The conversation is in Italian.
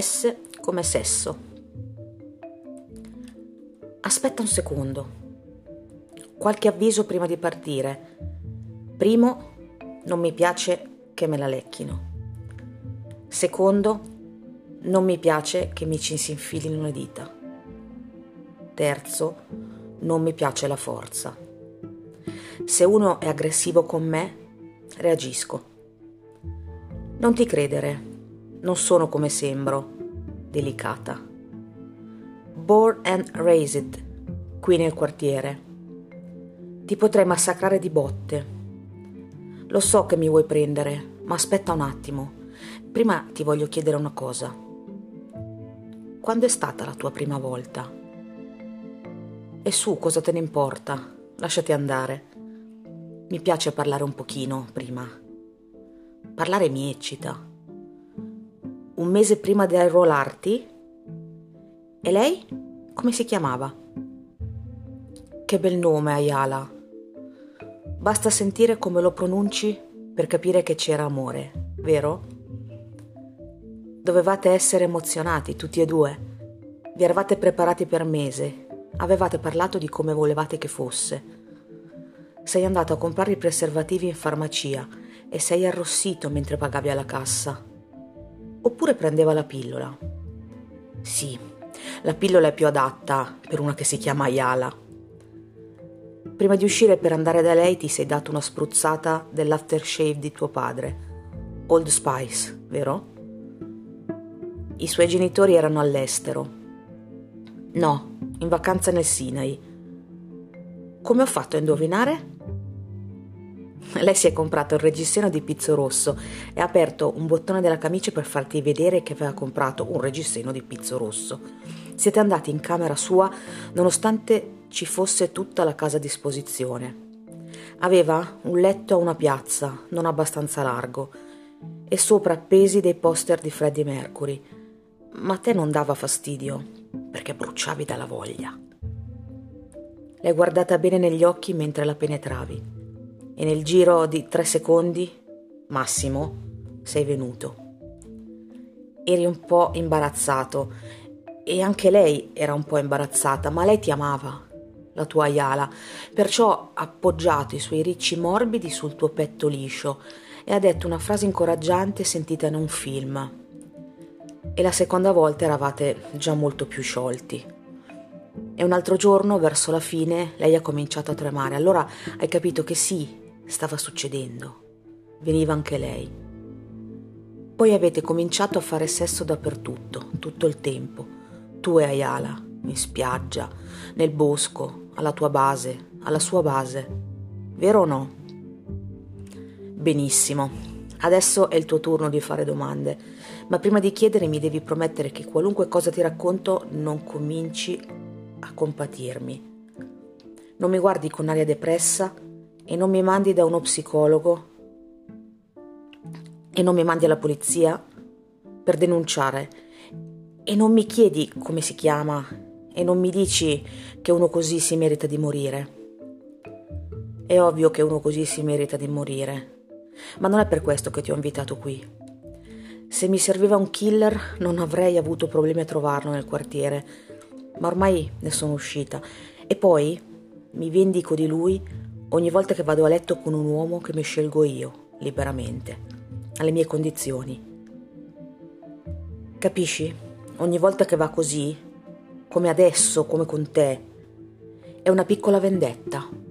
S come sesso. Aspetta un secondo, qualche avviso prima di partire. Primo, non mi piace che me la lecchino. Secondo, non mi piace che mi ci si infilino le dita. Terzo, non mi piace la forza. Se uno è aggressivo con me, reagisco. Non ti credere, non sono come sembro, delicata. Born and raised, qui nel quartiere. Ti potrei massacrare di botte. Lo so che mi vuoi prendere, ma aspetta un attimo. Prima ti voglio chiedere una cosa. Quando è stata la tua prima volta? E su, cosa te ne importa? Lasciati andare. Mi piace parlare un pochino prima. Parlare mi eccita. Un mese prima di arruolarti? E lei? Come si chiamava? Che bel nome, Ayala. Basta sentire come lo pronunci per capire che c'era amore, vero? Dovevate essere emozionati tutti e due, vi eravate preparati per mesi, avevate parlato di come volevate che fosse. Sei andato a comprare i preservativi in farmacia e sei arrossito mentre pagavi alla cassa. Oppure prendeva la pillola. Sì, la pillola è più adatta per una che si chiama Ayala. Prima di uscire per andare da lei ti sei dato una spruzzata dell'aftershave di tuo padre, Old Spice, vero? I suoi genitori erano all'estero. No, in vacanza nel Sinai. Come ho fatto a indovinare? Lei si è comprato il reggiseno di Pizzo Rosso e ha aperto un bottone della camicia per farti vedere che aveva comprato un reggiseno di Pizzo Rosso. Siete andati in camera sua nonostante ci fosse tutta la casa a disposizione. Aveva un letto a una piazza, non abbastanza largo, e sopra appesi dei poster di Freddie Mercury. Ma a te non dava fastidio, perché bruciavi dalla voglia. L'hai guardata bene negli occhi mentre la penetravi e nel giro di 3 secondi, massimo, sei venuto. Eri un po' imbarazzato e anche lei era un po' imbarazzata, ma lei ti amava, la tua Ayala, perciò ha appoggiato i suoi ricci morbidi sul tuo petto liscio e ha detto una frase incoraggiante sentita in un film. E la seconda volta eravate già molto più sciolti. E un altro giorno, verso la fine, lei ha cominciato a tremare. Allora hai capito che sì, stava succedendo. Veniva anche lei. Poi avete cominciato a fare sesso dappertutto, tutto il tempo. Tu e Ayala, in spiaggia, nel bosco, alla tua base, alla sua base. Vero o no? Benissimo, adesso è il tuo turno di fare domande, ma prima di chiedere mi devi promettere che qualunque cosa ti racconto non cominci a compatirmi. Non mi guardi con aria depressa e non mi mandi da uno psicologo e non mi mandi alla polizia per denunciare e non mi chiedi come si chiama e non mi dici che uno così si merita di morire. È ovvio che uno così si merita di morire. Ma non è per questo che ti ho invitato qui. Se mi serviva un killer non avrei avuto problemi a trovarlo nel quartiere, ma ormai ne sono uscita. E poi mi vendico di lui ogni volta che vado a letto con un uomo che mi scelgo io, liberamente, alle mie condizioni. Capisci? Ogni volta che va così, come adesso, come con te, è una piccola vendetta.